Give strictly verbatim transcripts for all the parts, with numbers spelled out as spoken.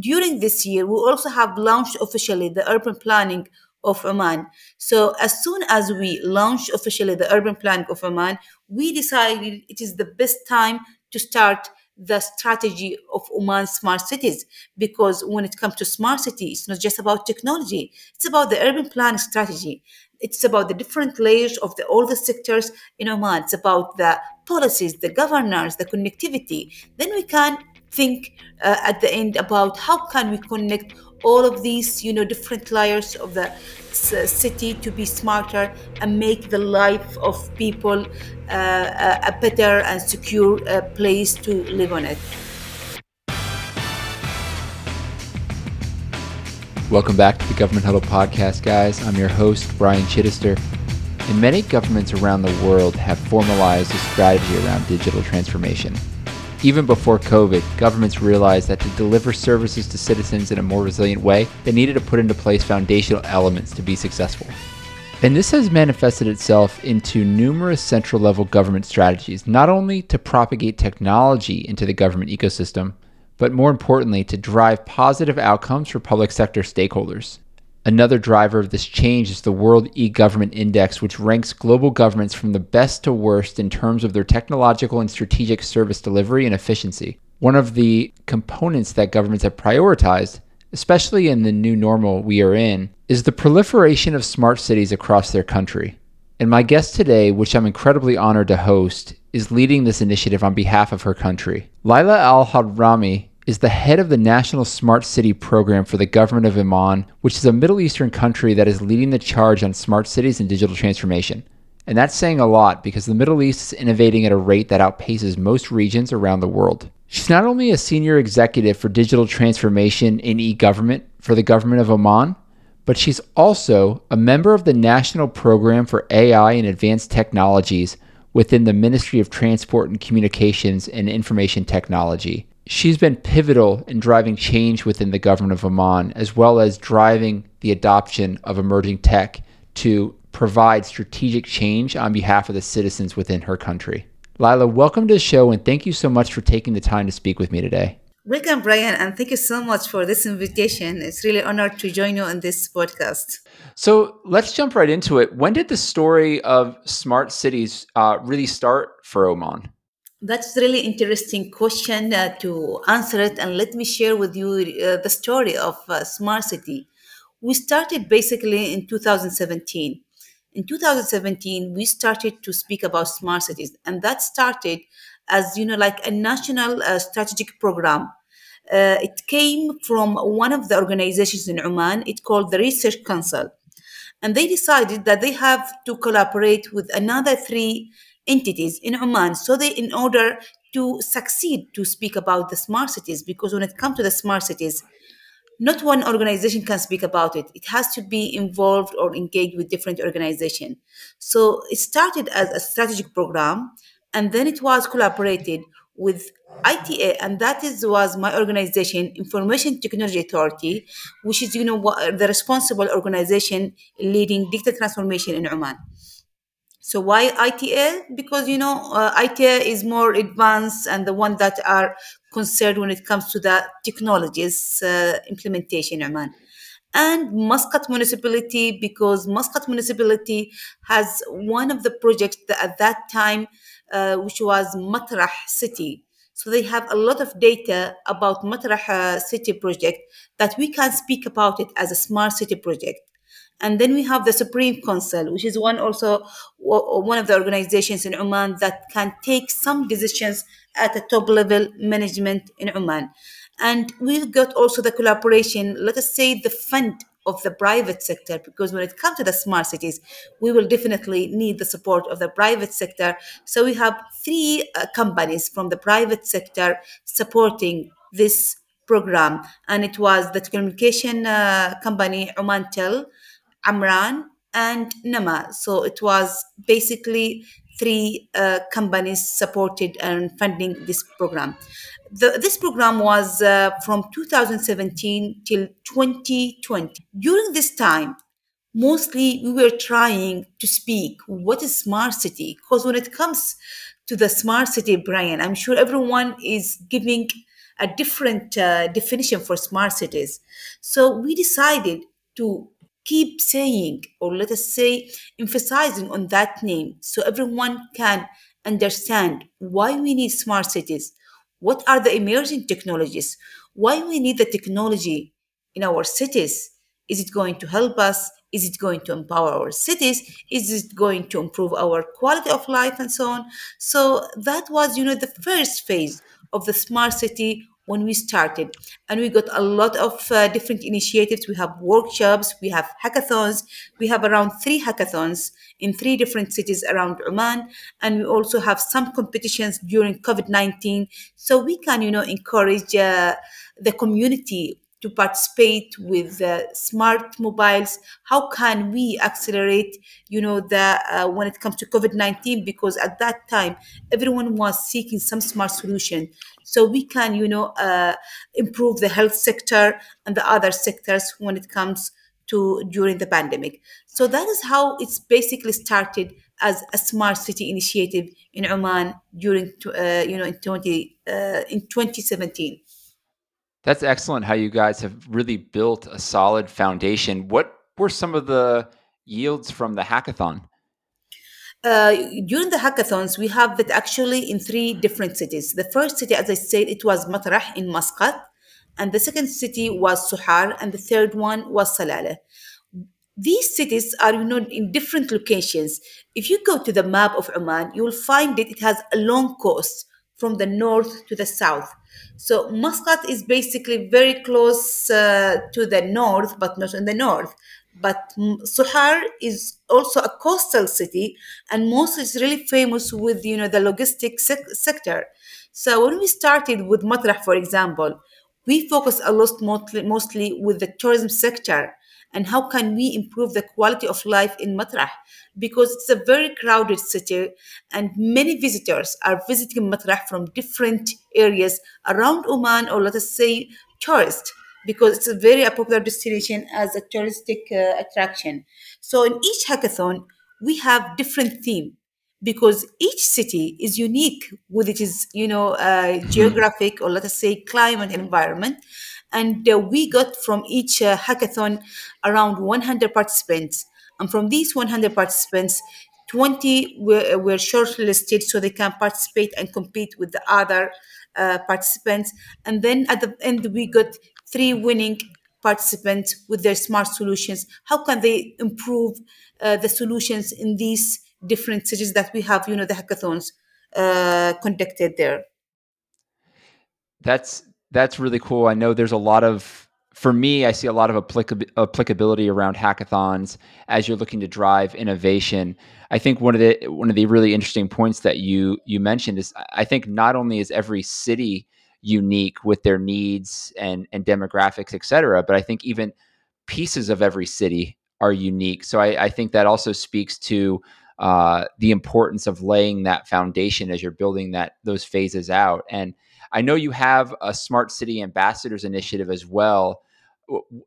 During this year, we also have launched officially the urban planning of Oman. So as soon as we launched officially the urban planning of Oman, we decided it is the best time to start the strategy of Oman smart cities, because when it comes to smart cities, it's not just about technology. It's about the urban planning strategy. It's about the different layers of the, all the sectors in Oman. It's about the policies, the governance, the connectivity. Then we can think uh, at the end about how can we connect all of these, you know, different layers of the city to be smarter and make the life of people uh, a better and secure uh, place to live on it. Welcome back to the Government Huddle podcast, guys. I'm your host, Brian Chidester. And many governments around the world have formalized a strategy around digital transformation. Even before COVID, governments realized that to deliver services to citizens in a more resilient way, they needed to put into place foundational elements to be successful. And this has manifested itself into numerous central-level government strategies, not only to propagate technology into the government ecosystem, but more importantly, to drive positive outcomes for public sector stakeholders. Another driver of this change is the World E-Government Index, which ranks global governments from the best to worst in terms of their technological and strategic service delivery and efficiency. One of the components that governments have prioritized, especially in the new normal we are in, is the proliferation of smart cities across their country. And my guest today, which I'm incredibly honored to host, is leading this initiative on behalf of her country. Laila Al-Hadrami is the head of the National Smart City Program for the government of Oman, which is a Middle Eastern country that is leading the charge on smart cities and digital transformation. And that's saying a lot, because the Middle East is innovating at a rate that outpaces most regions around the world. She's not only a senior executive for digital transformation in e-government for the government of Oman, but she's also a member of the National Program for A I and Advanced Technologies within the Ministry of Transport and Communications and Information Technology. She's been pivotal in driving change within the government of Oman, as well as driving the adoption of emerging tech to provide strategic change on behalf of the citizens within her country. Laila, welcome to the show, and thank you so much for taking the time to speak with me today. Welcome, Brian, and thank you so much for this invitation. It's really an honor to join you on this podcast. So let's jump right into it. When did the story of smart cities uh, really start for Oman? That's really interesting question uh, to answer it, and let me share with you uh, the story of uh, Smart City. We started basically in two thousand seventeen. In two thousand seventeen, we started to speak about smart cities, and that started as, you know, like a national uh, strategic program. Uh, it came from one of the organizations in Oman. It's called the Research Council, and they decided that they have to collaborate with another three entities in Oman, so they, in order to succeed to speak about the smart cities, because when it comes to the smart cities, not one organization can speak about it. It has to be involved or engaged with different organizations. So it started as a strategic program, and then it was collaborated with I T A, and that is was my organization, Information Technology Authority, which is, you know, the responsible organization leading digital transformation in Oman. So why I T A? Because, you know, uh, I T A is more advanced and the one that are concerned when it comes to the technologies uh, implementation in Oman. And Muscat Municipality, because Muscat Municipality has one of the projects that at that time, uh, which was Matrah City. So they have a lot of data about Matrah uh, City project that we can speak about it as a smart city project. And then we have the Supreme Council, which is one also one of the organizations in Oman that can take some decisions at the top level management in Oman. And we've got also the collaboration, let us say the fund of the private sector, because when it comes to the smart cities, we will definitely need the support of the private sector. So we have three uh, companies from the private sector supporting this program. And it was the communication uh, company OmanTel, Amran, and Nama. So it was basically three uh, companies supported and funding this program. The, this program was uh, from two thousand seventeen till twenty twenty. During this time, mostly we were trying to speak what is smart city, because when it comes to the smart city, Brian, I'm sure everyone is giving a different uh, definition for smart cities. So we decided to keep saying, or let us say, emphasizing on that name, so everyone can understand why we need smart cities, what are the emerging technologies, why we need the technology in our cities. Is it going to help us? Is it going to empower our cities? Is it going to improve our quality of life and so on? So that was, you know, the first phase of the smart city when we started, and we got a lot of uh, different initiatives. We have workshops, we have hackathons, we have around three hackathons in three different cities around Oman, and we also have some competitions during COVID nineteen, so we can, you know, encourage uh, the community to participate with uh, smart mobiles. How can we accelerate, you know, the uh, when it comes to COVID nineteen? Because at that time, everyone was seeking some smart solution. So we can, you know, uh, improve the health sector and the other sectors when it comes to during the pandemic. So that is how it's basically started as a smart city initiative in Oman during, uh, you know, in twenty seventeen. That's excellent how you guys have really built a solid foundation. What were some of the yields from the hackathon? Uh, during the hackathons, we have it actually in three different cities. The first city, as I said, it was Matrah in Muscat, and the second city was Suhar, and the third one was Salalah. These cities are, you know, in different locations. If you go to the map of Oman, you will find that it has a long coast from the north to the south. So Muscat is basically very close uh, to the north, but not in the north. But Suhar is also a coastal city, and mostly it's really famous with, you know, the logistics se- sector. So when we started with Matrah, for example, we focused a lot mostly, mostly with the tourism sector and how can we improve the quality of life in Matrah, because it's a very crowded city and many visitors are visiting Matrah from different areas around Oman, or let us say tourists, because it's a very popular destination as a touristic uh, attraction. So in each hackathon, we have different theme, because each city is unique with its, you know, uh, geographic, or let us say climate and environment. And uh, we got from each uh, hackathon around one hundred participants. And from these one hundred participants, twenty were, were shortlisted so they can participate and compete with the other uh, participants. And then at the end, we got three winning participants with their smart solutions. How can they improve uh, the solutions in these different cities that we have, you know, the hackathons uh, conducted there? That's that's really cool. I know there's a lot of, for me, I see a lot of applic- applicability around hackathons as you're looking to drive innovation. I think one of the one of the really interesting points that you you mentioned is, I think not only is every city unique with their needs and, and demographics, et cetera, but I think even pieces of every city are unique. So I, I think that also speaks to uh, the importance of laying that foundation as you're building that those phases out. And I know you have a Smart City Ambassadors Initiative as well.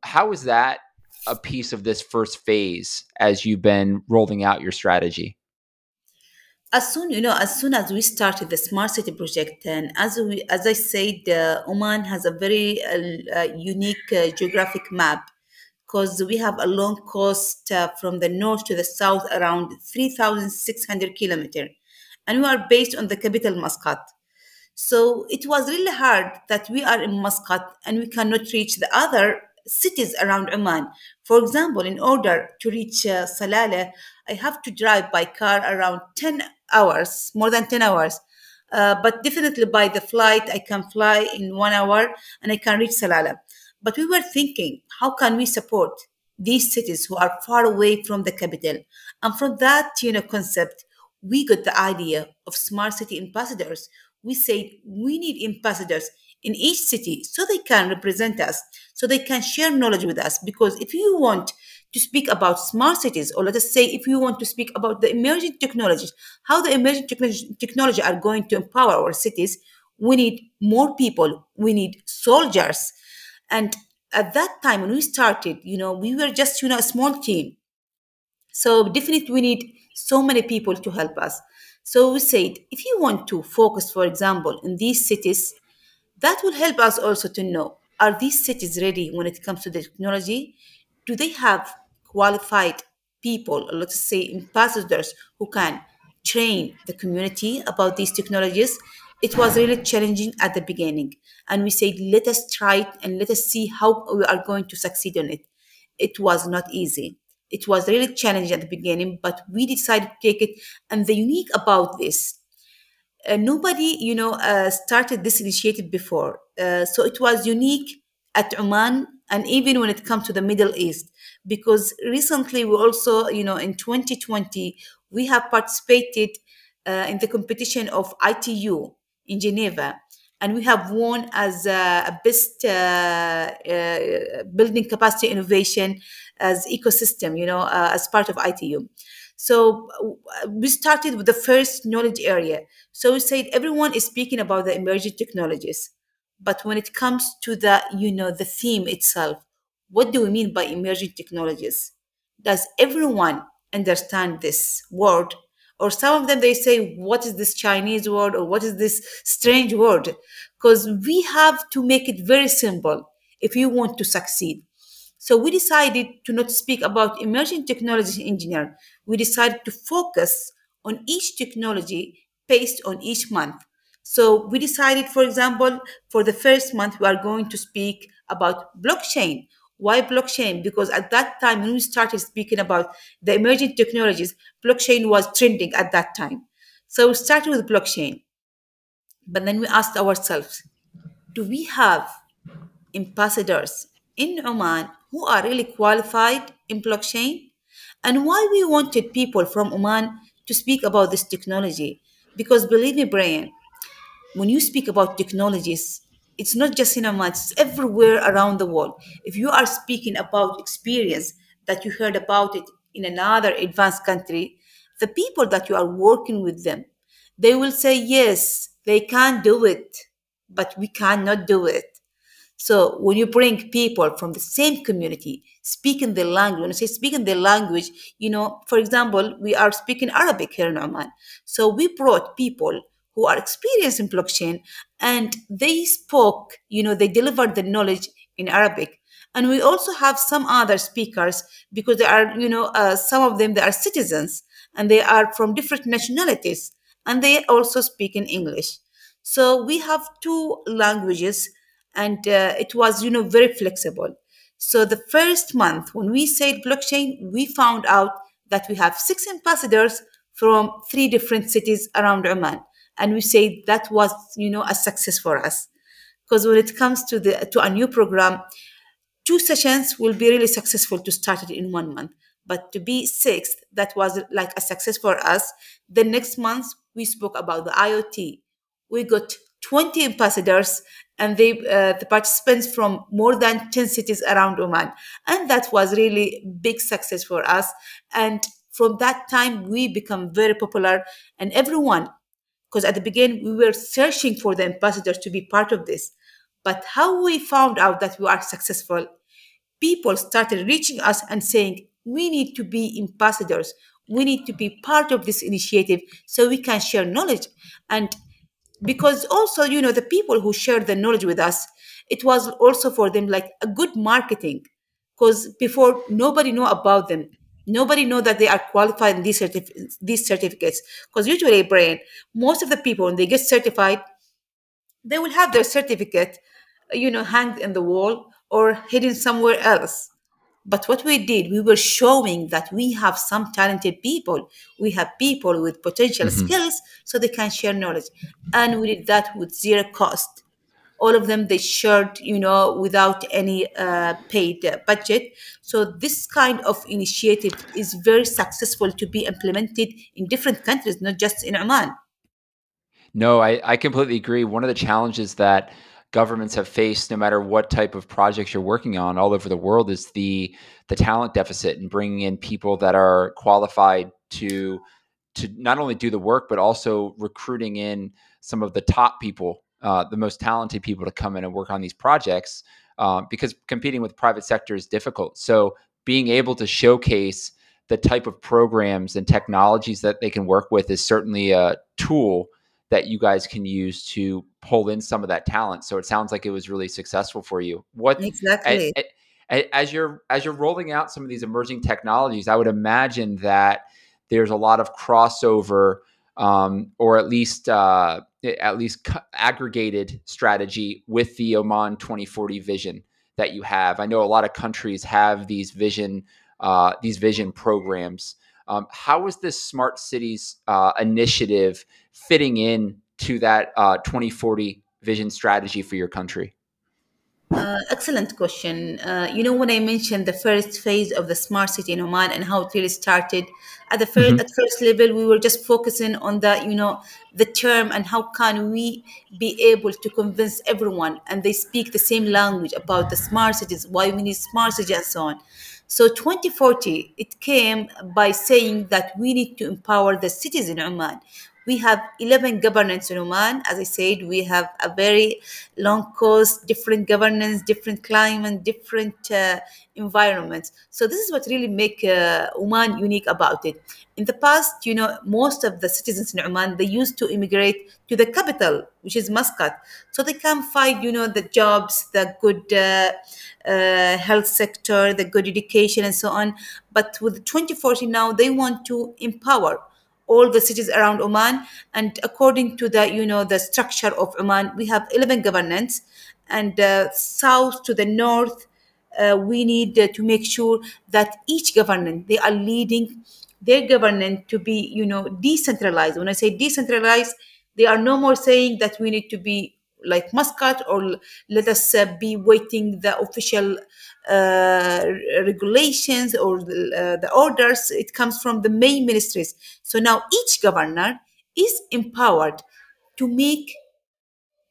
How is that a piece of this first phase as you've been rolling out your strategy? As soon, you know, as soon as we started the Smart City project, and as we, as I said, uh, Oman has a very uh, uh, unique uh, geographic map, because we have a long coast uh, from the north to the south, around three thousand six hundred kilometers, and we are based on the capital, Muscat. So it was really hard that we are in Muscat and we cannot reach the other cities around Oman. For example, in order to reach uh, Salalah, I have to drive by car around ten hours, more than ten hours. Uh, but definitely by the flight, I can fly in one hour and I can reach Salalah. But we were thinking, how can we support these cities who are far away from the capital. And from that, you know, concept, we got the idea of smart city ambassadors. We said we need ambassadors in each city so they can represent us, so they can share knowledge with us. Because if you want to speak about smart cities, or let us say if you want to speak about the emerging technologies, how the emerging technology, technology are going to empower our cities, we need more people, we need soldiers. And at that time when we started, you know, we were just, you know, a small team. So definitely we need so many people to help us. So we said, if you want to focus, for example, in these cities, that will help us also to know, are these cities ready when it comes to the technology? Do they have qualified people, or let's say ambassadors who can train the community about these technologies? It was really challenging at the beginning. And we said, let us try it and let us see how we are going to succeed on it. It was not easy. It was really challenging at the beginning, but we decided to take it. And the unique about this, uh, nobody, you know, uh, started this initiative before. Uh, so it was unique at Oman, and even when it comes to the Middle East, because recently we also, you know, in twenty twenty, we have participated uh, in the competition of I T U in Geneva, and we have won as a best uh, uh, building capacity innovation as ecosystem, you know, uh, as part of I T U. So we started with the first knowledge area. So we said everyone is speaking about the emerging technologies. But when it comes to the, you know, the theme itself, what do we mean by emerging technologies? Does everyone understand this word? Or some of them, they say, what is this Chinese word? Or what is this strange word? Because we have to make it very simple if you want to succeed. So we decided to not speak about emerging technology engineer. We decided to focus on each technology based on each month. So we decided, for example, for the first month, we are going to speak about blockchain. Why blockchain? Because at that time, when we started speaking about the emerging technologies, blockchain was trending at that time. So we started with blockchain. But then we asked ourselves, do we have ambassadors in Oman who are really qualified in blockchain? And why we wanted people from Oman to speak about this technology? Because believe me, Brian, when you speak about technologies, it's not just in Oman, it's everywhere around the world. If you are speaking about experience that you heard about it in another advanced country, the people that you are working with them, they will say, yes, they can do it, but we cannot do it. So when you bring people from the same community, speaking their language, when I say speaking their language, you know, for example, we are speaking Arabic here in Oman. So we brought people who are experienced in blockchain, and they spoke, you know, they delivered the knowledge in Arabic. And we also have some other speakers, because there are, you know, uh, some of them, they are citizens, and they are from different nationalities, and they also speak in English. So we have two languages, and uh, it was, you know, very flexible. So the first month, when we said blockchain, we found out that we have six ambassadors from three different cities around Oman. And we say that was, you know, a success for us, because when it comes to the to a new program, two sessions will be really successful to start it in one month. But to be sixth, that was like a success for us. The next month we spoke about the IoT. We got twenty ambassadors, and they uh, the participants from more than ten cities around Oman, and that was really big success for us. And from that time we become very popular, and everyone. Because at the beginning, we were searching for the ambassadors to be part of this. But how we found out that we are successful, people started reaching us and saying, we need to be ambassadors. We need to be part of this initiative so we can share knowledge. And because also, you know, the people who shared the knowledge with us, it was also for them like a good marketing. Because before, nobody knew about them. Nobody knows that they are qualified in these, certif- these certificates. Because usually, Brian, most of the people, when they get certified, they will have their certificate, you know, hanged in the wall or hidden somewhere else. But what we did, we were showing that we have some talented people. We have people with potential mm-hmm. skills so they can share knowledge. And we did that with zero cost. all of them they shared, you know, without any uh, paid uh, budget. So this kind of initiative is very successful to be implemented in different countries, not just in Oman. No, I, I completely agree. One of the challenges that governments have faced, no matter what type of projects you're working on all over the world, is the the talent deficit and bringing in people that are qualified to to not only do the work, but also recruiting in some of the top people, uh, the most talented people to come in and work on these projects, uh, because competing with private sector is difficult. So being able to showcase the type of programs and technologies that they can work with is certainly a tool that you guys can use to pull in some of that talent. So it sounds like it was really successful for you. What exactly as, as you're as you're rolling out some of these emerging technologies, I would imagine that there's a lot of crossover, um, or at least uh, at least aggregated strategy with the Oman twenty forty vision that you have. I know a lot of countries have these vision uh, these vision programs. Um, how is this Smart Cities uh, initiative fitting in to that uh, twenty forty vision strategy for your country? Uh, excellent question. Uh, you know, when I mentioned the first phase of the smart city in Oman and how it really started, at the first, mm-hmm. at first level, we were just focusing on the, you know, the term and how can we be able to convince everyone and they speak the same language about the smart cities, why we need smart cities and so on. So twenty forty, it came by saying that we need to empower the cities in Oman. We have eleven governance in Oman. As I said, we have a very long course, different governance, different climate, different uh, environments. So this is what really make uh, Oman unique about it. In the past, you know, most of the citizens in Oman, they used to immigrate to the capital, which is Muscat. So they can find, you know, the jobs, the good uh, uh, health sector, the good education and so on. But with twenty forty now, they want to empower all the cities around Oman, and according to the, you know, the structure of Oman, we have eleven governance, and uh, south to the north, uh, we need uh, to make sure that each government, they are leading their government to be, you know, decentralized. When I say decentralized, they are no more saying that we need to be like Muscat, or let us uh, be waiting the official uh, regulations or the, uh, the orders. It comes from the main ministries. So now each governor is empowered to make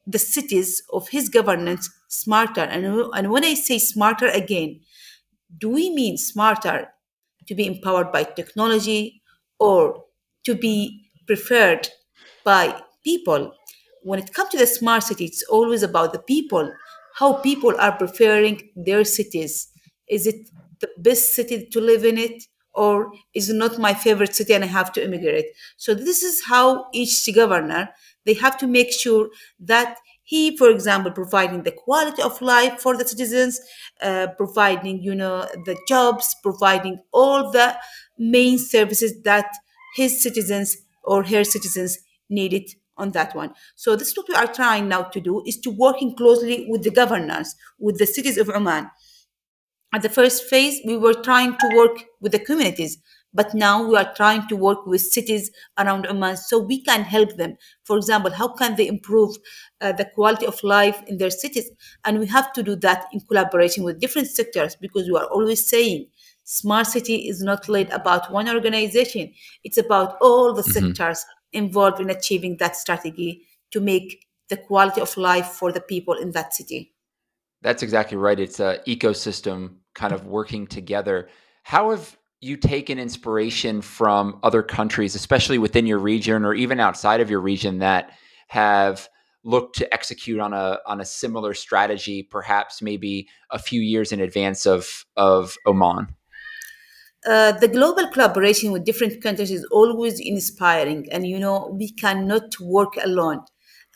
the cities of his governance smarter. And, and when I say smarter again, do we mean smarter to be empowered by technology or to be preferred by people? When it comes to the smart city, it's always about the people, how people are preferring their cities. Is it the best city to live in it, or is it not my favorite city and I have to immigrate? So this is how each governor, they have to make sure that he, for example, providing the quality of life for the citizens, uh, providing, you know, the jobs, providing all the main services that his citizens or her citizens needed on that one. So this is what we are trying now to do, is to working closely with the governors, with the cities of Oman. At the first phase, we were trying to work with the communities, but now we are trying to work with cities around Oman so we can help them. For example, how can they improve uh, the quality of life in their cities? And we have to do that in collaboration with different sectors, because we are always saying smart city is not led about one organization. It's about all the mm-hmm. sectors involved in achieving that strategy to make the quality of life for the people in that city. That's exactly right. It's an ecosystem kind of working together. How have you taken inspiration from other countries, especially within your region or even outside of your region, that have looked to execute on a on a similar strategy, perhaps maybe a few years in advance of, of Oman? Uh, the global collaboration with different countries is always inspiring, and you know we cannot work alone.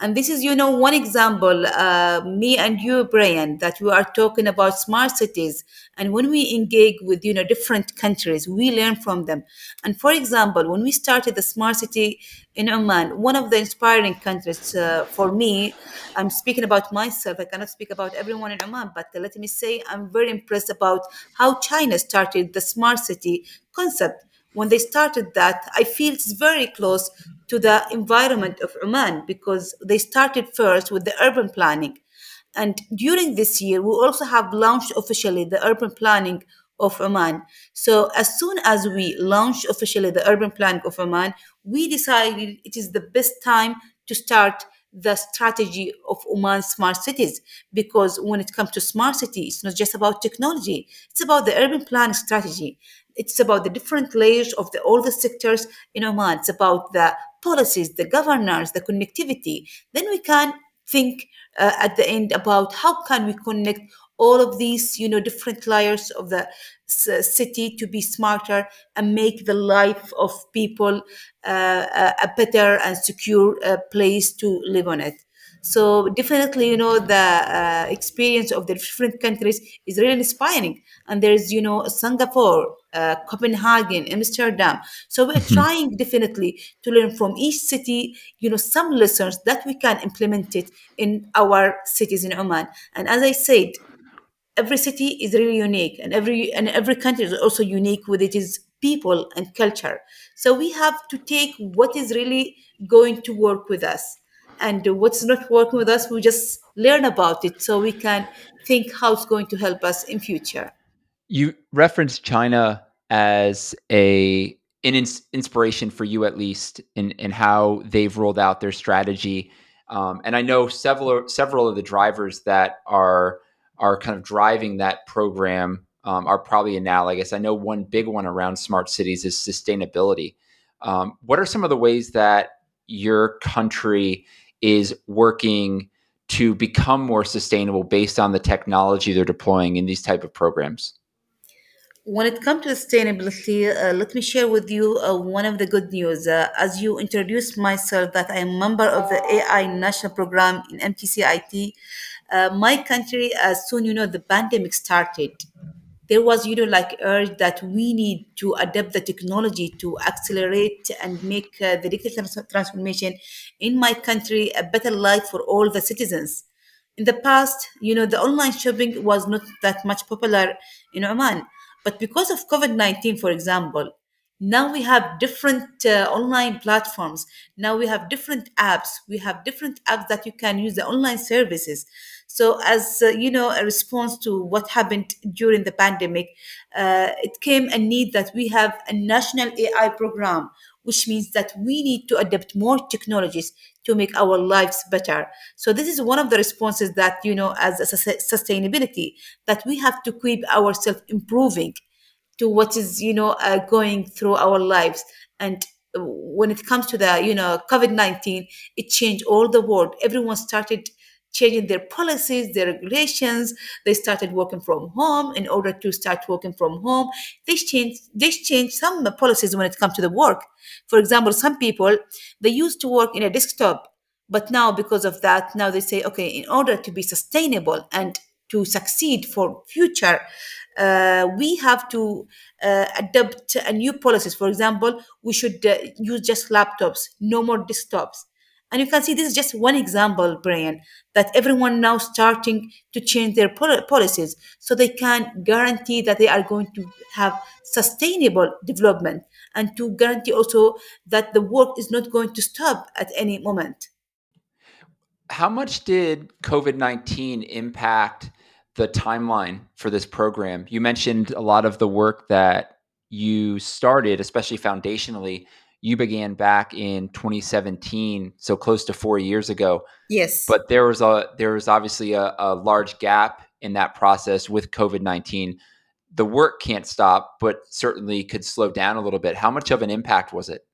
And this is, you know, one example. Uh, me and you, Brian, that we are talking about smart cities, and when we engage with, you know, different countries, we learn from them. And for example, when we started the smart city in Oman, one of the inspiring countries uh, for me, I'm speaking about myself, I cannot speak about everyone in Oman, but let me say I'm very impressed about how China started the smart city concept. When they started that, I feel it's very close to the environment of Oman, because they started first with the urban planning. And during this year, we also have launched officially the urban planning of Oman. So as soon as we launched officially the urban planning of Oman, we decided it is the best time to start the strategy of Oman smart cities, because when it comes to smart city, it's not just about technology, it's about the urban planning strategy. It's about the different layers of the, all the sectors in Oman. It's about the policies, the governance, the connectivity. Then we can think uh, at the end about how can we connect all of these, you know, different layers of the city to be smarter and make the life of people uh, a better and secure uh, place to live on it. So definitely, you know, the uh, experience of the different countries is really inspiring. And there's, you know, Singapore, uh, Copenhagen, Amsterdam. So we're mm-hmm. trying definitely to learn from each city, you know, some lessons that we can implement it in our cities in Oman. And as I said, every city is really unique, and every and every country is also unique with its people and culture. So we have to take what is really going to work with us, and what's not working with us, we just learn about it so we can think how it's going to help us in future. You referenced China as a an ins- inspiration for you, at least, in, in how they've rolled out their strategy. Um, and I know several several of the drivers that are are kind of driving that program um, are probably analogous. I know one big one around smart cities is sustainability. Um, what are some of the ways that your country is working to become more sustainable based on the technology they're deploying in these type of programs? When it comes to sustainability, uh, let me share with you uh, one of the good news. Uh, as you introduced myself, that I am a member of the A I National Program in M T C I T, uh, my country, as soon you know the pandemic started, there was, you know, like urge that we need to adapt the technology to accelerate and make uh, the digital transformation in my country a better life for all the citizens. In the past, you know, the online shopping was not that much popular in Oman, but because of COVID nineteen, for example, now we have different uh, online platforms. Now we have different apps. We have different apps that you can use the online services. So as, uh, you know, a response to what happened during the pandemic, uh, it came a need that we have a national A I program, which means that we need to adapt more technologies to make our lives better. So this is one of the responses that, you know, as a sustainability, that we have to keep ourselves improving to what is, you know, uh, going through our lives. And when it comes to the, you know, COVID nineteen, it changed all the world. Everyone started changing their policies, their regulations. They started working from home. In order to start working from home, they changed, they changed some policies when it comes to the work. For example, some people, they used to work in a desktop, but now because of that, now they say, okay, in order to be sustainable and to succeed for future, uh, we have to uh, adopt a new policies. For example, we should uh, use just laptops, no more desktops. And you can see this is just one example, Brian, that everyone now starting to change their pol- policies so they can guarantee that they are going to have sustainable development, and to guarantee also that the work is not going to stop at any moment. How much did COVID nineteen impact the timeline for this program? You mentioned a lot of the work that you started, especially foundationally, you began back in twenty seventeen, so close to four years ago. Yes. But there was a there was obviously a, a large gap in that process with COVID nineteen. The work can't stop, but certainly could slow down a little bit. How much of an impact was it?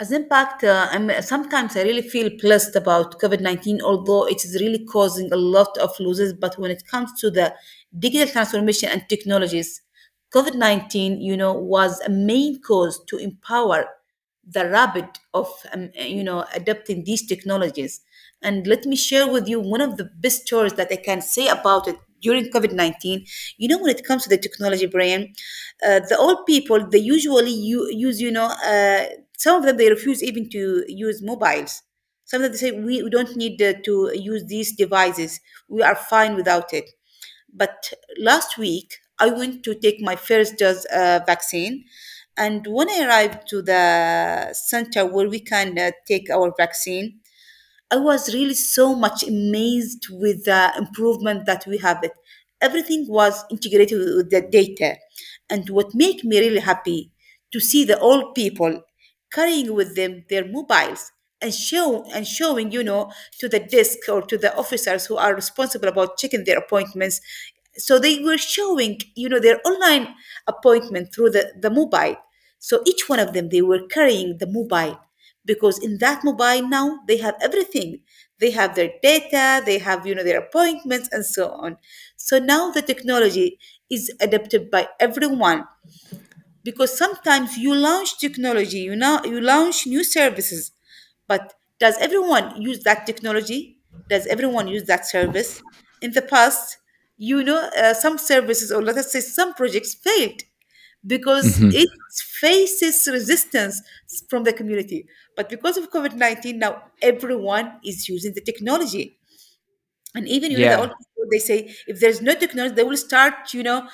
As impact, uh, I'm, sometimes I really feel blessed about COVID nineteen, although it is really causing a lot of losses. But when it comes to the digital transformation and technologies, COVID nineteen, you know, was a main cause to empower the rabbit of, um, you know, adopting these technologies. And let me share with you one of the best stories that I can say about it during COVID nineteen. You know, when it comes to the technology, Brian, uh, the old people, they usually u- use, you know, uh, some of them, they refuse even to use mobiles. Some of them, they say, we, we don't need uh, to use these devices. We are fine without it. But last week, I went to take my first dose uh, vaccine. And when I arrived to the center where we can uh, take our vaccine, I was really so much amazed with the improvement that we have it. Everything was integrated with the data. And what made me really happy to see the old people carrying with them their mobiles and show and showing, you know, to the desk or to the officers who are responsible about checking their appointments. So they were showing, you know, their online appointment through the, the mobile. So each one of them, they were carrying the mobile, because in that mobile now they have everything. They have their data, they have, you know, their appointments and so on. So now the technology is adopted by everyone, because sometimes you launch technology, you know, you launch new services, but does everyone use that technology? Does everyone use that service? In the past, you know, uh, some services, or let us say some projects, failed because mm-hmm. it faces resistance from the community. But because of COVID nineteen, now everyone is using the technology. And even, you yeah. know, the old people, they say, if there's no technology, they will start, you know,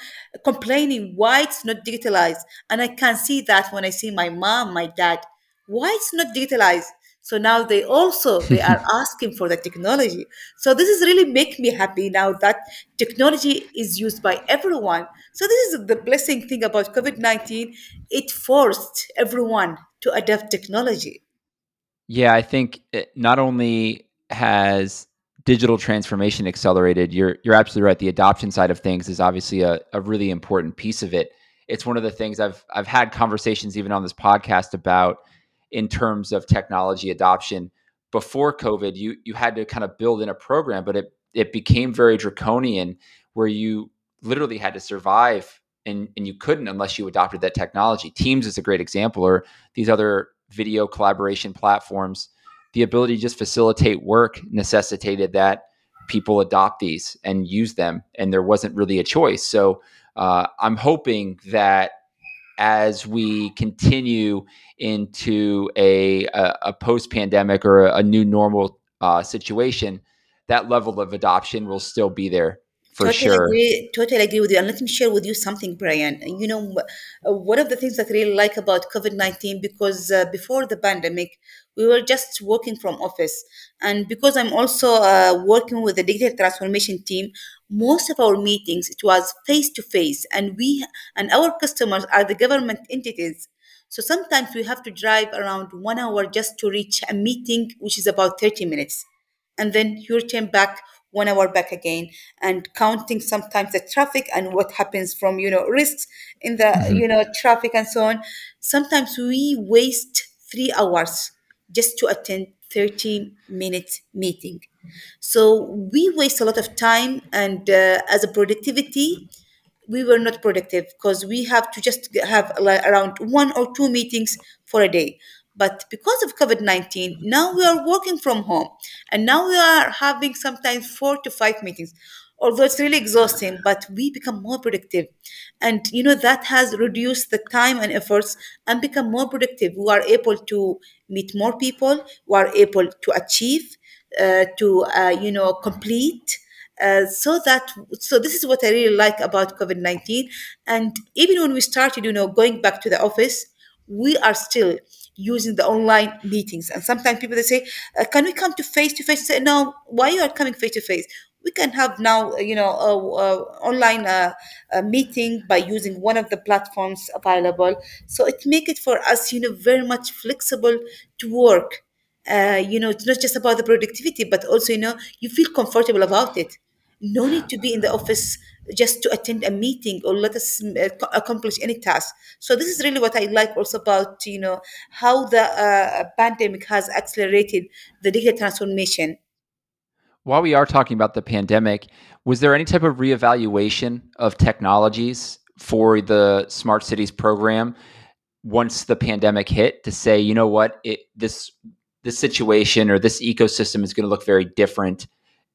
complaining why it's not digitalized. And I can see that when I see my mom, my dad, why it's not digitalized. So now they also, they are asking for the technology. So this is really make me happy now that technology is used by everyone. So this is the blessing thing about COVID nineteen. It forced everyone to adapt technology. Yeah, I think it not only has digital transformation accelerated, you're you're absolutely right. The adoption side of things is obviously a, a really important piece of it. It's one of the things I've I've had conversations even on this podcast about in terms of technology adoption. Before COVID, you you had to kind of build in a program, but it it became very draconian where you literally had to survive and, and you couldn't unless you adopted that technology. Teams is a great example, or these other video collaboration platforms. The ability to just facilitate work necessitated that people adopt these and use them, and there wasn't really a choice. So uh, I'm hoping that as we continue into a, a, a post-pandemic or a, a new normal uh, situation, that level of adoption will still be there for totally sure. Agree, totally agree with you. And let me share with you something, Brian. You know, one of the things that I really like about COVID nineteen, because uh, before the pandemic, we were just working from office. And because I'm also uh, working with the digital transformation team, most of our meetings, it was face-to-face, and we and our customers are the government entities. So sometimes we have to drive around one hour just to reach a meeting, which is about thirty minutes. And then you return back one hour back again, and counting sometimes the traffic and what happens from, you know, risks in the, mm-hmm. you know, traffic and so on. Sometimes we waste three hours just to attend thirty minute meeting. So we waste a lot of time, and uh, as a productivity, we were not productive because we have to just have around one or two meetings for a day. But because of COVID nineteen, now we are working from home, and now we are having sometimes four to five meetings, although it's really exhausting, but we become more productive. And, you know, that has reduced the time and efforts and become more productive. We are able to meet more people. We are able to achieve, uh, to, uh, you know, complete. Uh, so that, so this is what I really like about COVID nineteen. And even when we started, you know, going back to the office, we are still using the online meetings. And sometimes people, they say, uh, can we come to face-to-face? Say, no, why you are coming face-to-face? We can have now, you know, a, a online uh, a meeting by using one of the platforms available. So it makes it for us, you know, very much flexible to work. Uh, you know, it's not just about the productivity, but also, you know, you feel comfortable about it. No need to be in the office just to attend a meeting or let us uh, accomplish any task. So this is really what I like also about, you know, how the uh, pandemic has accelerated the digital transformation. While we are talking about the pandemic, was there any type of reevaluation of technologies for the Smart Cities program once the pandemic hit to say, you know what, it, this this situation or this ecosystem is going to look very different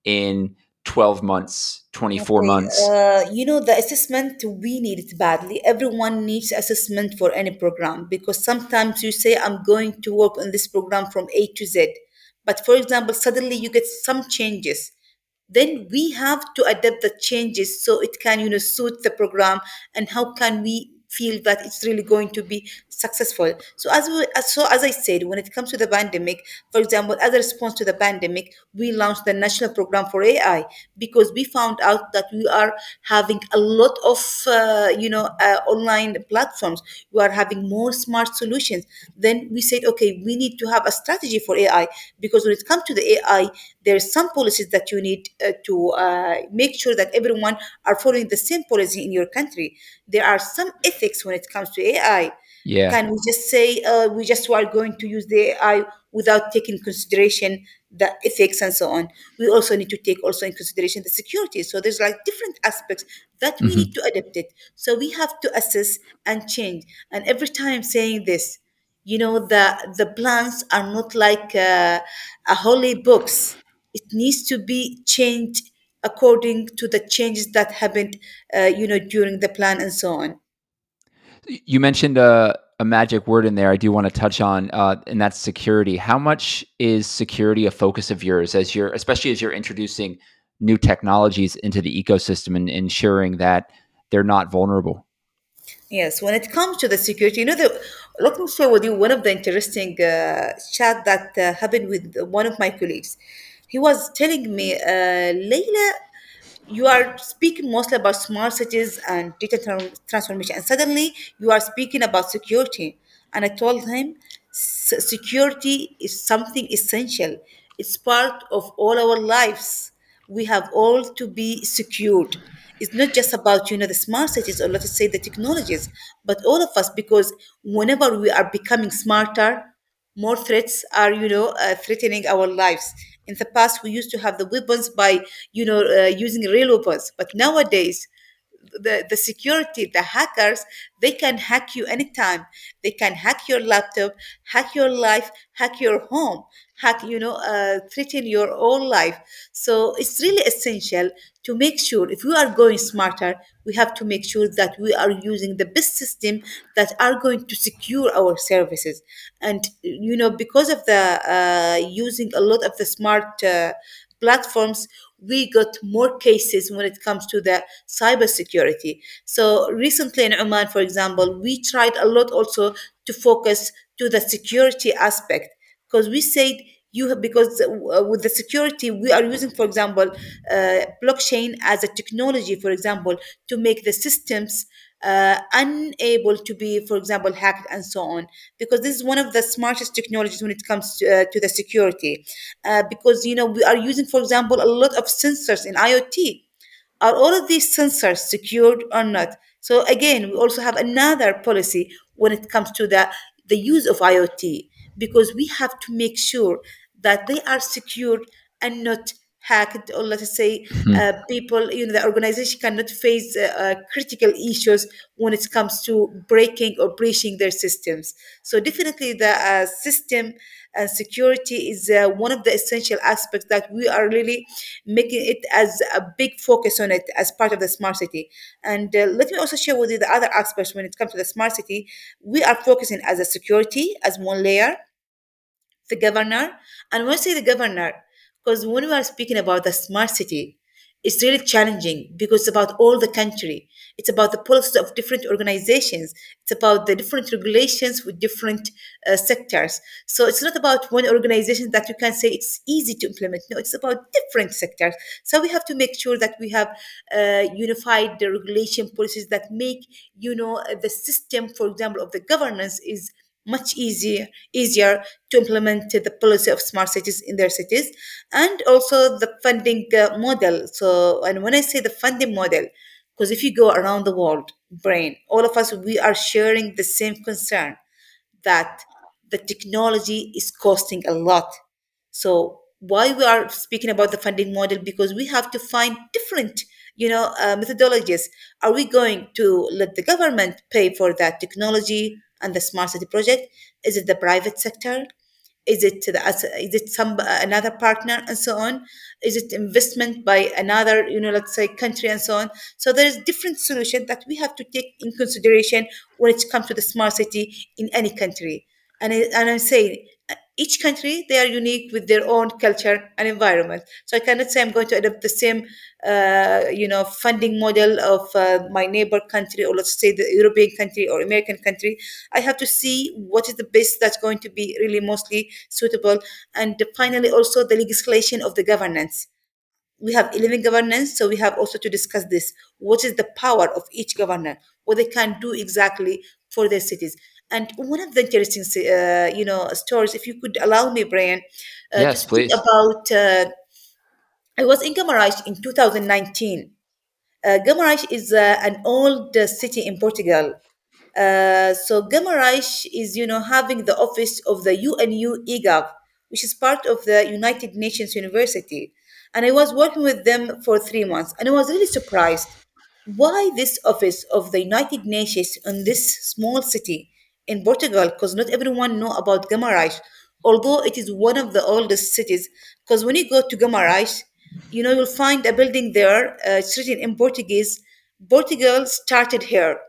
in twelve months, twenty-four okay. months? Uh, you know, the assessment, we need it badly. Everyone needs assessment for any program, because sometimes you say, I'm going to work on this program from A to Z. But for example, suddenly you get some changes. Then we have to adapt the changes so it can, you know, suit the program, and how can we feel that it's really going to be successful. So as we, so as I said, when it comes to the pandemic, for example, as a response to the pandemic, we launched the National Program for A I because we found out that we are having a lot of uh, you know uh, online platforms. We are having more smart solutions. Then we said, okay, we need to have a strategy for A I, because when it comes to the A I, there are some policies that you need uh, to uh, make sure that everyone are following the same policy in your country. There are some ethics when it comes to A I. Yeah. Can we just say uh, we just are going to use the A I without taking consideration the ethics and so on? We also need to take also in consideration the security. So there's like different aspects that we mm-hmm. need to adapt it. So we have to assess and change. And every time saying this, you know, the the plans are not like uh, a holy books. It needs to be changed according to the changes that happened, uh, you know, during the plan and so on. You mentioned a, a magic word in there I do want to touch on, uh, and that's security. How much is security a focus of yours, as you're, especially as you're introducing new technologies into the ecosystem and ensuring that they're not vulnerable? Yes, when it comes to the security, you know, the, let me share with you one of the interesting uh, chat that uh, happened with one of my colleagues. He was telling me, uh, Laila, you are speaking mostly about smart cities and digital transformation, and suddenly you are speaking about security. And I told him, S- security is something essential. It's part of all our lives. We have all to be secured. It's not just about, you know, the smart cities, or let's say the technologies, but all of us, because whenever we are becoming smarter, more threats are, you know, uh, threatening our lives. In the past, we used to have the weapons by, you know, uh, using real weapons. But nowadays, the, the security, the hackers, they can hack you anytime. They can hack your laptop, hack your life, hack your home, hack, you know, uh, threaten your own life. So it's really essential to make sure if we are going smarter, we have to make sure that we are using the best system that are going to secure our services. And, you know, because of the uh, using a lot of the smart uh, platforms, we got more cases when it comes to the cybersecurity. So recently in Oman, for example, we tried a lot also to focus to the security aspect, because we said you have, because uh, with the security, we are using, for example, uh, blockchain as a technology, for example, to make the systems uh, unable to be, for example, hacked and so on, because this is one of the smartest technologies when it comes to, uh, to the security, uh, because, you know, we are using, for example, a lot of sensors in IoT. Are all of these sensors secured or not? So again, we also have another policy when it comes to the, the use of IoT, because we have to make sure that they are secured and not hacked, or let's say mm-hmm. uh, people, you know, the organization cannot face uh, uh, critical issues when it comes to breaking or breaching their systems. So definitely the uh, system and security is uh, one of the essential aspects that we are really making it as a big focus on it as part of the smart city. And uh, let me also share with you the other aspects when it comes to the smart city. We are focusing as a security, as one layer, the governor. And when I say the governor, because when we are speaking about the smart city, it's really challenging because it's about all the country. It's about the policies of different organizations. It's about the different regulations with different uh, sectors. So it's not about one organization that you can say it's easy to implement. No, it's about different sectors. So we have to make sure that we have uh, unified the regulation policies that make, you know, the system, for example, of the governance is much easier easier to implement the policy of smart cities in their cities. And also the funding uh, model. So, and when I say the funding model, because if you go around the world, Brian, all of us, we are sharing the same concern that the technology is costing a lot. So why we are speaking about the funding model? Because we have to find different You know, uh, methodologies. Are we going to let the government pay for that technology and the smart city project? Is it the private sector? Is it the, is it some another partner and so on? Is it investment by another, you know, let's say country and so on? So there is different solution that we have to take in consideration when it comes to the smart city in any country. And I, and I'm saying each country, they are unique with their own culture and environment. So I cannot say I'm going to adopt the same, uh, you know, funding model of uh, my neighbor country, or let's say the European country or American country. I have to see what is the best that's going to be really mostly suitable. And finally, also the legislation of the governance. We have eleven governance, so we have also to discuss this. What is the power of each governor? What they can do exactly for their cities? And one of the interesting, uh, you know, stories, if you could allow me, Brian, uh, yes, please. About uh, I was in Guimarães in two thousand nineteen. Uh, Guimarães is uh, an old uh, city in Portugal. Uh, so Guimarães is, you know, having the office of the U N U E G O V, which is part of the United Nations University. And I was working with them for three months, and I was really surprised why this office of the United Nations in this small city in Portugal, because not everyone know about Guimarães, although it is one of the oldest cities. Because when you go to Guimarães, you know, you'll find a building there, uh, it's written in Portuguese, Portugal started here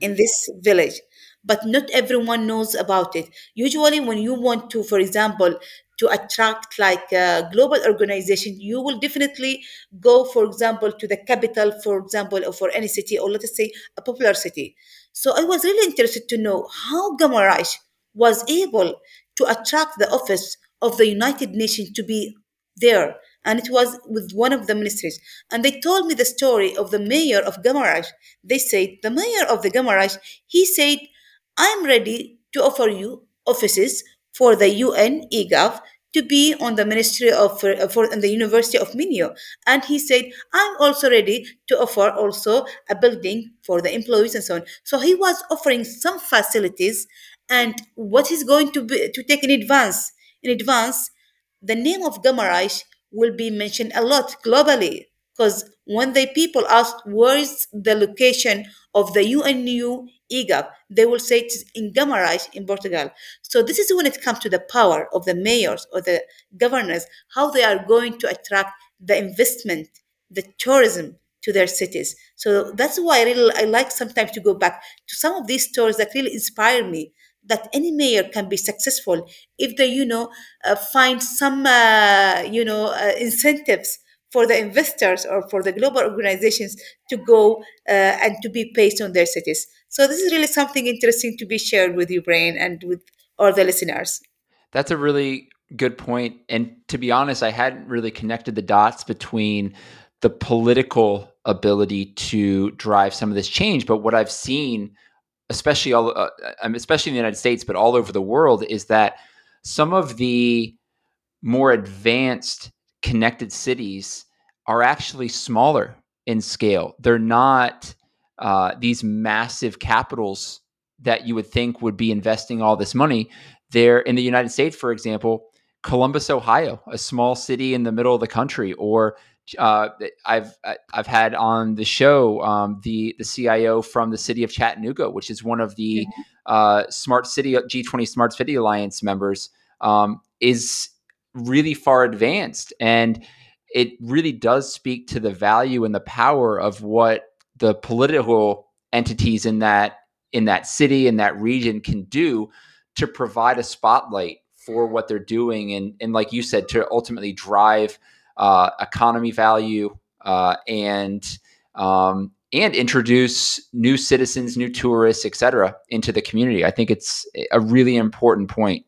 in this village, but not everyone knows about it. Usually when you want to, for example, to attract like a global organization, you will definitely go, for example, to the capital, for example, or for any city, or let us say a popular city. So I was really interested to know how Guimarães was able to attract the office of the United Nations to be there. And it was with one of the ministries. And they told me the story of the mayor of Guimarães. They said, the mayor of the Guimarães, he said, I'm ready to offer you offices for the U N E G O V to be on the Ministry of for, for on the University of Minho. And he said, I'm also ready to offer also a building for the employees and so on. So he was offering some facilities, and what is going to be to take in advance. In advance, the name of Guimarães will be mentioned a lot globally, because when the people ask where is the location of the U N U E G O V, they will say it's in Guimarães in Portugal. So this is when it comes to the power of the mayors or the governors, how they are going to attract the investment, the tourism to their cities. So that's why I, really, I like sometimes to go back to some of these stories that really inspire me, that any mayor can be successful if they, you know, uh, find some, uh, you know, uh, incentives for the investors or for the global organizations to go uh, and to be based on their cities. So this is really something interesting to be shared with you, Brian, and with all the listeners. That's a really good point. And to be honest, I hadn't really connected the dots between the political ability to drive some of this change. But what I've seen, especially all, uh, especially in the United States, but all over the world, is that some of the more advanced connected cities are actually smaller in scale. They're not uh, these massive capitals that you would think would be investing all this money. They're in the United States, for example, Columbus, Ohio, a small city in the middle of the country, or uh, I've I've had on the show um, the the C I O from the city of Chattanooga, which is one of the mm-hmm. uh, Smart City G twenty Smart City Alliance members, um, is really far advanced. And it really does speak to the value and the power of what the political entities in that in that city, in that region can do to provide a spotlight for what they're doing. And, and like you said, to ultimately drive uh, economy value uh, and um, and introduce new citizens, new tourists, et cetera, into the community. I think it's a really important point.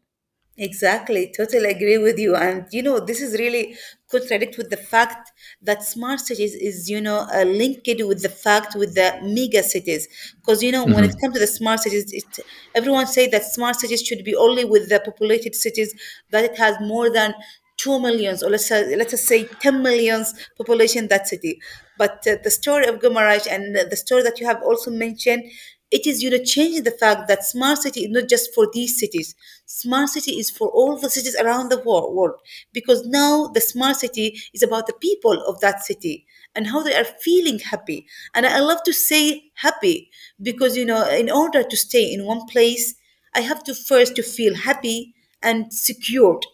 Exactly. Totally agree with you. And, you know, this is really contradict with the fact that smart cities is, you know, uh, linked with the fact with the mega cities. Because, you know, mm-hmm. when it comes to the smart cities, it, everyone say that smart cities should be only with the populated cities, that it has more than two millions, or let's say, let's say ten millions population that city. But uh, the story of Guimarães and the story that you have also mentioned, it is, you know, changing the fact that smart city is not just for these cities. Smart city is for all the cities around the world, because now the smart city is about the people of that city and how they are feeling happy. And I love to say happy because, you know, in order to stay in one place, I have to first to feel happy and secured.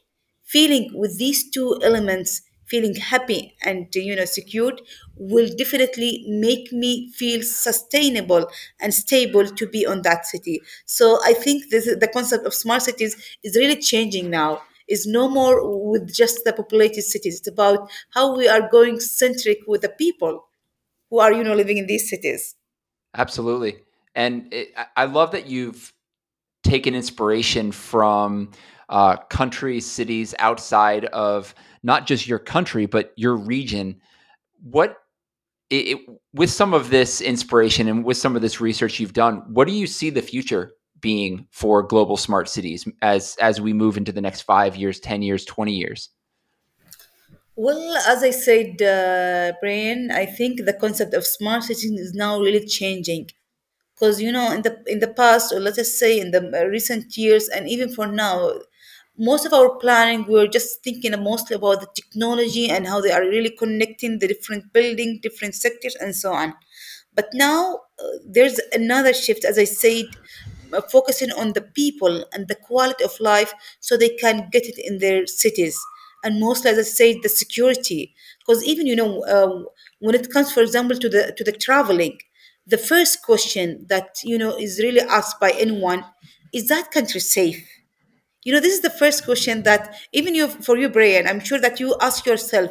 Feeling with these two elements, feeling happy and you know secured will definitely make me feel sustainable and stable to be on that city. So I think this is the concept of smart cities is really changing now. Is no more with just the populated cities. It's about how we are going centric with the people who are you know living in these cities. Absolutely. And it, I love that you've taken inspiration from uh, country cities outside of not just your country, but your region. What it, it, with some of this inspiration and with some of this research you've done, what do you see the future being for global smart cities as as we move into the next five years, ten years, twenty years? Well, as I said, uh, Brian, I think the concept of smart cities is now really changing. Because you know, in the in the past, or let us say in the recent years, and even for now, most of our planning we were just thinking mostly about the technology and how they are really connecting the different building, different sectors, and so on. But now uh, there's another shift, as I said, focusing on the people and the quality of life so they can get it in their cities. And mostly, as I said, the security. Because even, you know, uh, when it comes, for example, to the to the traveling, the first question that, you know, is really asked by anyone, is that country safe? You know, this is the first question that even you, for you, Brian, I'm sure that you ask yourself,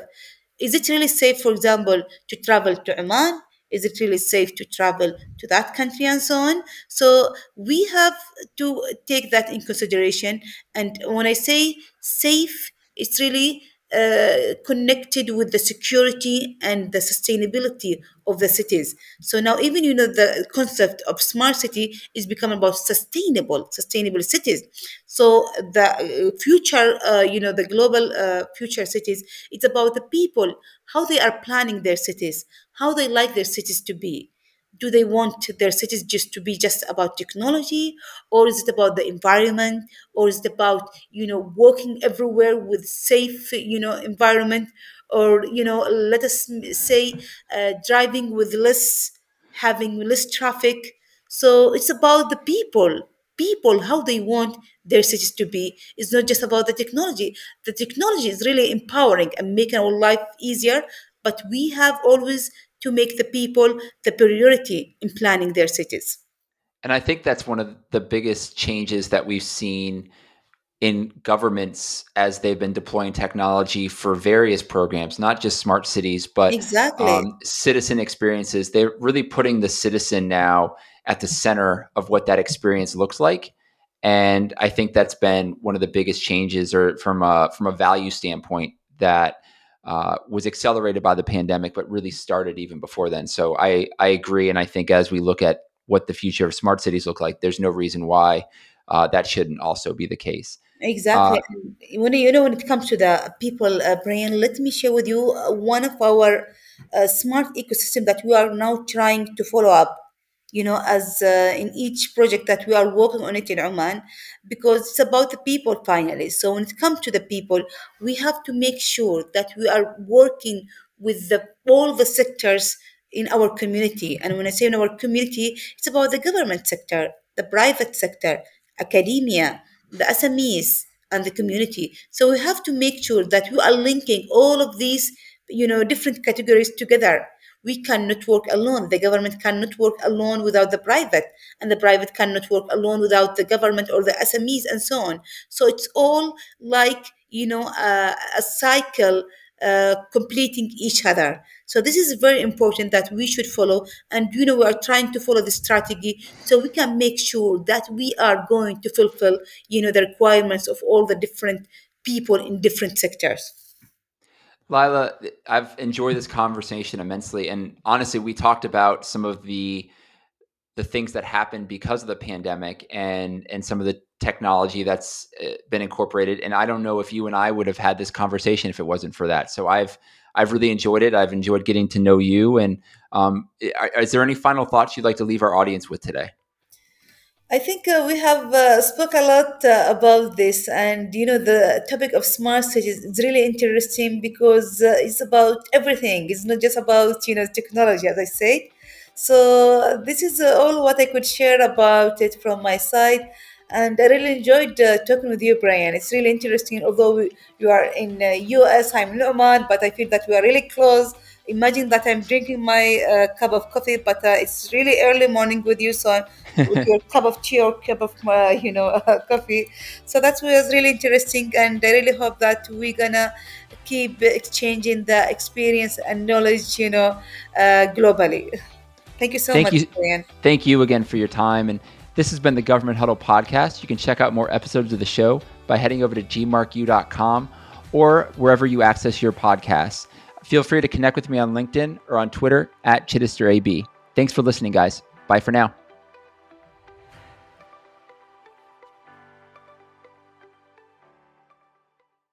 is it really safe, for example, to travel to Oman? Is it really safe to travel to that country and so on? So we have to take that in consideration. And when I say safe, it's really uh, connected with the security and the sustainability of the cities. So now even, you know, the concept of smart city is becoming about sustainable, sustainable cities. So the future, uh, you know, the global uh, future cities, it's about the people, how they are planning their cities, how they like their cities to be. Do they want their cities just to be just about technology, or is it about the environment, or is it about, you know, walking everywhere with safe, you know, environment, or, you know, let us say uh, driving with less, having less traffic. So it's about the people, people, how they want their cities to be. It's not just about the technology. The technology is really empowering and making our life easier, but we have always to make the people the priority in planning their cities. And I think that's one of the biggest changes that we've seen in governments as they've been deploying technology for various programs, not just smart cities, but exactly. um, citizen experiences. They're really putting the citizen now at the center of what that experience looks like. And I think that's been one of the biggest changes or from a, from a value standpoint that Uh, was accelerated by the pandemic, but really started even before then. So I, I agree. And I think as we look at what the future of smart cities look like, there's no reason why uh, that shouldn't also be the case. Exactly. Uh, when you know, when it comes to the people, uh, Brian, let me share with you one of our uh, smart ecosystem that we are now trying to follow up, you know, as uh, in each project that we are working on it in Oman, because it's about the people finally. So when it comes to the people, we have to make sure that we are working with the, all the sectors in our community. And when I say in our community, it's about the government sector, the private sector, academia, the S M Es, and the community. So we have to make sure that we are linking all of these, you know, different categories together. We cannot work alone. The government cannot work alone without the private, and the private cannot work alone without the government or the S M Es and so on. So it's all like, you know, uh, a cycle uh, completing each other. So this is very important that we should follow. And, you know, we are trying to follow the strategy so we can make sure that we are going to fulfill, you know, the requirements of all the different people in different sectors. Laila, I've enjoyed this conversation immensely. And honestly, we talked about some of the the things that happened because of the pandemic and and some of the technology that's been incorporated. And I don't know if you and I would have had this conversation if it wasn't for that. So I've I've really enjoyed it. I've enjoyed getting to know you. And um, is there any final thoughts you'd like to leave our audience with today? I think uh, we have uh, spoke a lot uh, about this, and you know the topic of smart cities is really interesting because uh, it's about everything. It's not just about you know technology, as I said. So this is uh, all what I could share about it from my side. And I really enjoyed uh, talking with you, Brian. It's really interesting. Although we, you are in uh, U S, I'm in Oman, but I feel that we are really close. Imagine that I'm drinking my uh, cup of coffee, but uh, it's really early morning with you, so I'm with your cup of tea or cup of uh, you know uh, coffee. So that was really interesting, and I really hope that we're gonna keep exchanging the experience and knowledge, you know, uh, globally. Thank you so thank much, you, Brian. Thank you again for your time. And this has been the Government Huddle Podcast. You can check out more episodes of the show by heading over to G Mark U dot com or wherever you access your podcasts. Feel free to connect with me on LinkedIn or on Twitter at Chidester A B. Thanks for listening, guys. Bye for now.